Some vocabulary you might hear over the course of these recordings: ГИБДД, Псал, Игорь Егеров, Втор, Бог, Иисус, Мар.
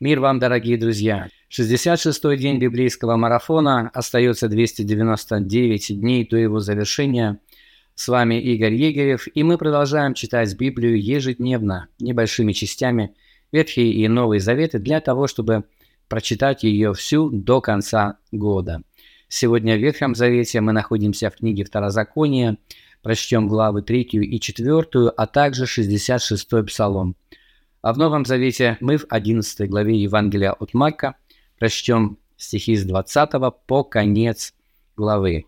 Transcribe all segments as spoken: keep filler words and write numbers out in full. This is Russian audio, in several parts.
Мир вам, дорогие друзья! шестьдесят шестой день библейского марафона. Остается двести девяносто девять дней до его завершения. С вами Игорь Егерев, и мы продолжаем читать Библию ежедневно, небольшими частями, Ветхие и Новые Заветы, для того, чтобы прочитать ее всю до конца года. Сегодня в Ветхом Завете мы находимся в книге Второзакония, прочтем главы третью и четвёртую, а также шестьдесят шестой Псалом. А в Новом Завете мы в одиннадцатой главе Евангелия от Марка прочтем стихи с двадцатого по конец главы.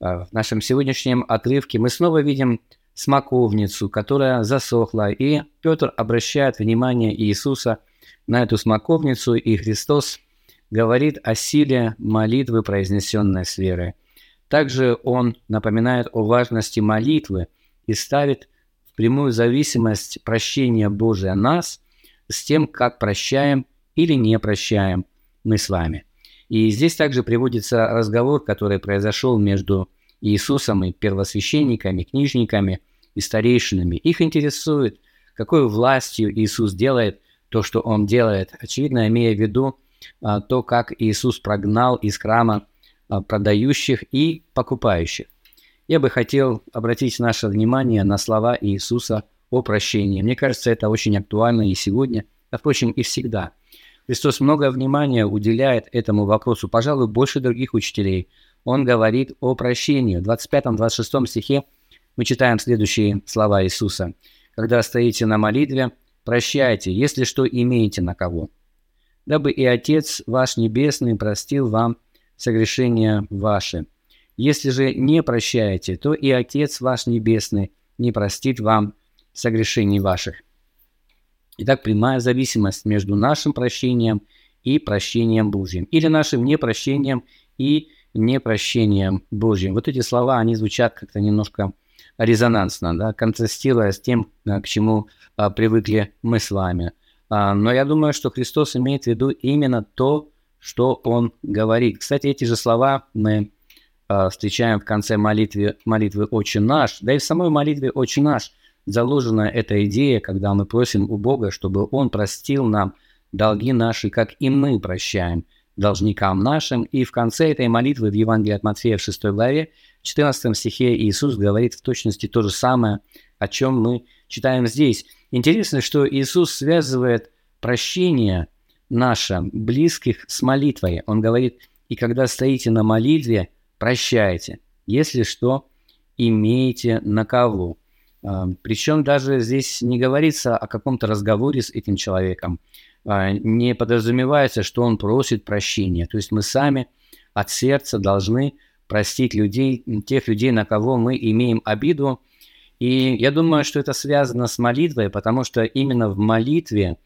В нашем сегодняшнем отрывке мы снова видим смоковницу, которая засохла, и Петр обращает внимание Иисуса на эту смоковницу, и Христос говорит о силе молитвы, произнесенной с верой. Также Он напоминает о важности молитвы и ставит прямую зависимость прощения Божия нас с тем, как прощаем или не прощаем мы с вами. И здесь также приводится разговор, который произошел между Иисусом и первосвященниками, книжниками и старейшинами. Их интересует, какой властью Иисус делает то, что Он делает. Очевидно, имея в виду а, то, как Иисус прогнал из храма а, продающих и покупающих. Я бы хотел обратить наше внимание на слова Иисуса о прощении. Мне кажется, это очень актуально и сегодня, а, впрочем, и всегда. Христос много внимания уделяет этому вопросу, пожалуй, больше других учителей. Он говорит о прощении. В двадцать пятом двадцать шестом стихе мы читаем следующие слова Иисуса. «Когда стоите на молитве, прощайте, если что имеете на кого, дабы и Отец ваш Небесный простил вам согрешения ваши. Если же не прощаете, то и Отец ваш Небесный не простит вам согрешений ваших». Итак, прямая зависимость между нашим прощением и прощением Божьим. Или нашим непрощением и непрощением Божьим. Вот эти слова, они звучат как-то немножко резонансно, да, контрастируя с тем, к чему а, привыкли мы с вами. А, но я думаю, что Христос имеет в виду именно то, что Он говорит. Кстати, эти же слова мы встречаем в конце молитвы, молитвы «Отче наш», да и в самой молитве «Отче наш» заложена эта идея, когда мы просим у Бога, чтобы Он простил нам долги наши, как и мы прощаем должникам нашим. И в конце этой молитвы в Евангелии от Матфея в шестой главе, в четырнадцатом стихе Иисус говорит в точности то же самое, о чем мы читаем здесь. Интересно, что Иисус связывает прощение наше близких с молитвой. Он говорит: «И когда стоите на молитве, прощайте, если что, имеете на кого». Причем даже здесь не говорится о каком-то разговоре с этим человеком. Не подразумевается, что он просит прощения. То есть мы сами от сердца должны простить людей, тех людей, на кого мы имеем обиду. И я думаю, что это связано с молитвой, потому что именно в молитве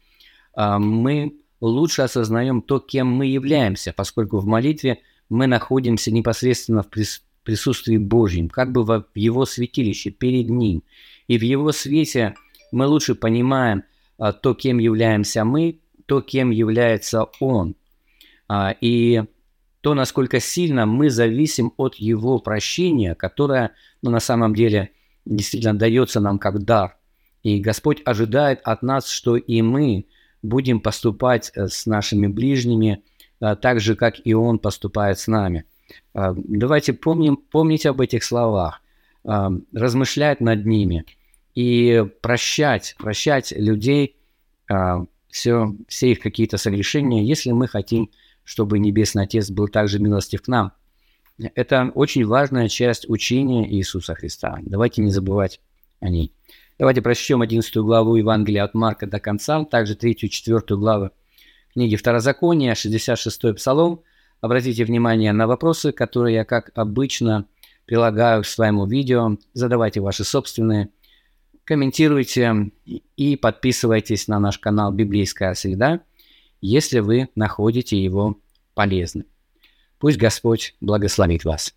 мы лучше осознаем то, кем мы являемся, поскольку в молитве мы находимся непосредственно в присутствии Божьем, как бы в Его святилище, перед Ним. И в Его свете мы лучше понимаем то, кем являемся мы, то, кем является Он, и то, насколько сильно мы зависим от Его прощения, которое, ну, на самом деле действительно дается нам как дар. И Господь ожидает от нас, что и мы будем поступать с нашими ближними так же, как и Он поступает с нами. Давайте помним, помнить об этих словах, размышлять над ними и прощать, прощать людей, все, все их какие-то согрешения, если мы хотим, чтобы Небесный Отец был также милостив к нам. Это очень важная часть учения Иисуса Христа. Давайте не забывать о ней. Давайте прочтем одиннадцатую главу Евангелия от Марка до конца, также третью и четвёртую главы книги Второзакония, шестьдесят шестой Псалом. Обратите внимание на вопросы, которые я, как обычно, прилагаю к своему видео. Задавайте ваши собственные, комментируйте и подписывайтесь на наш канал «Библейская среда», если вы находите его полезным. Пусть Господь благословит вас.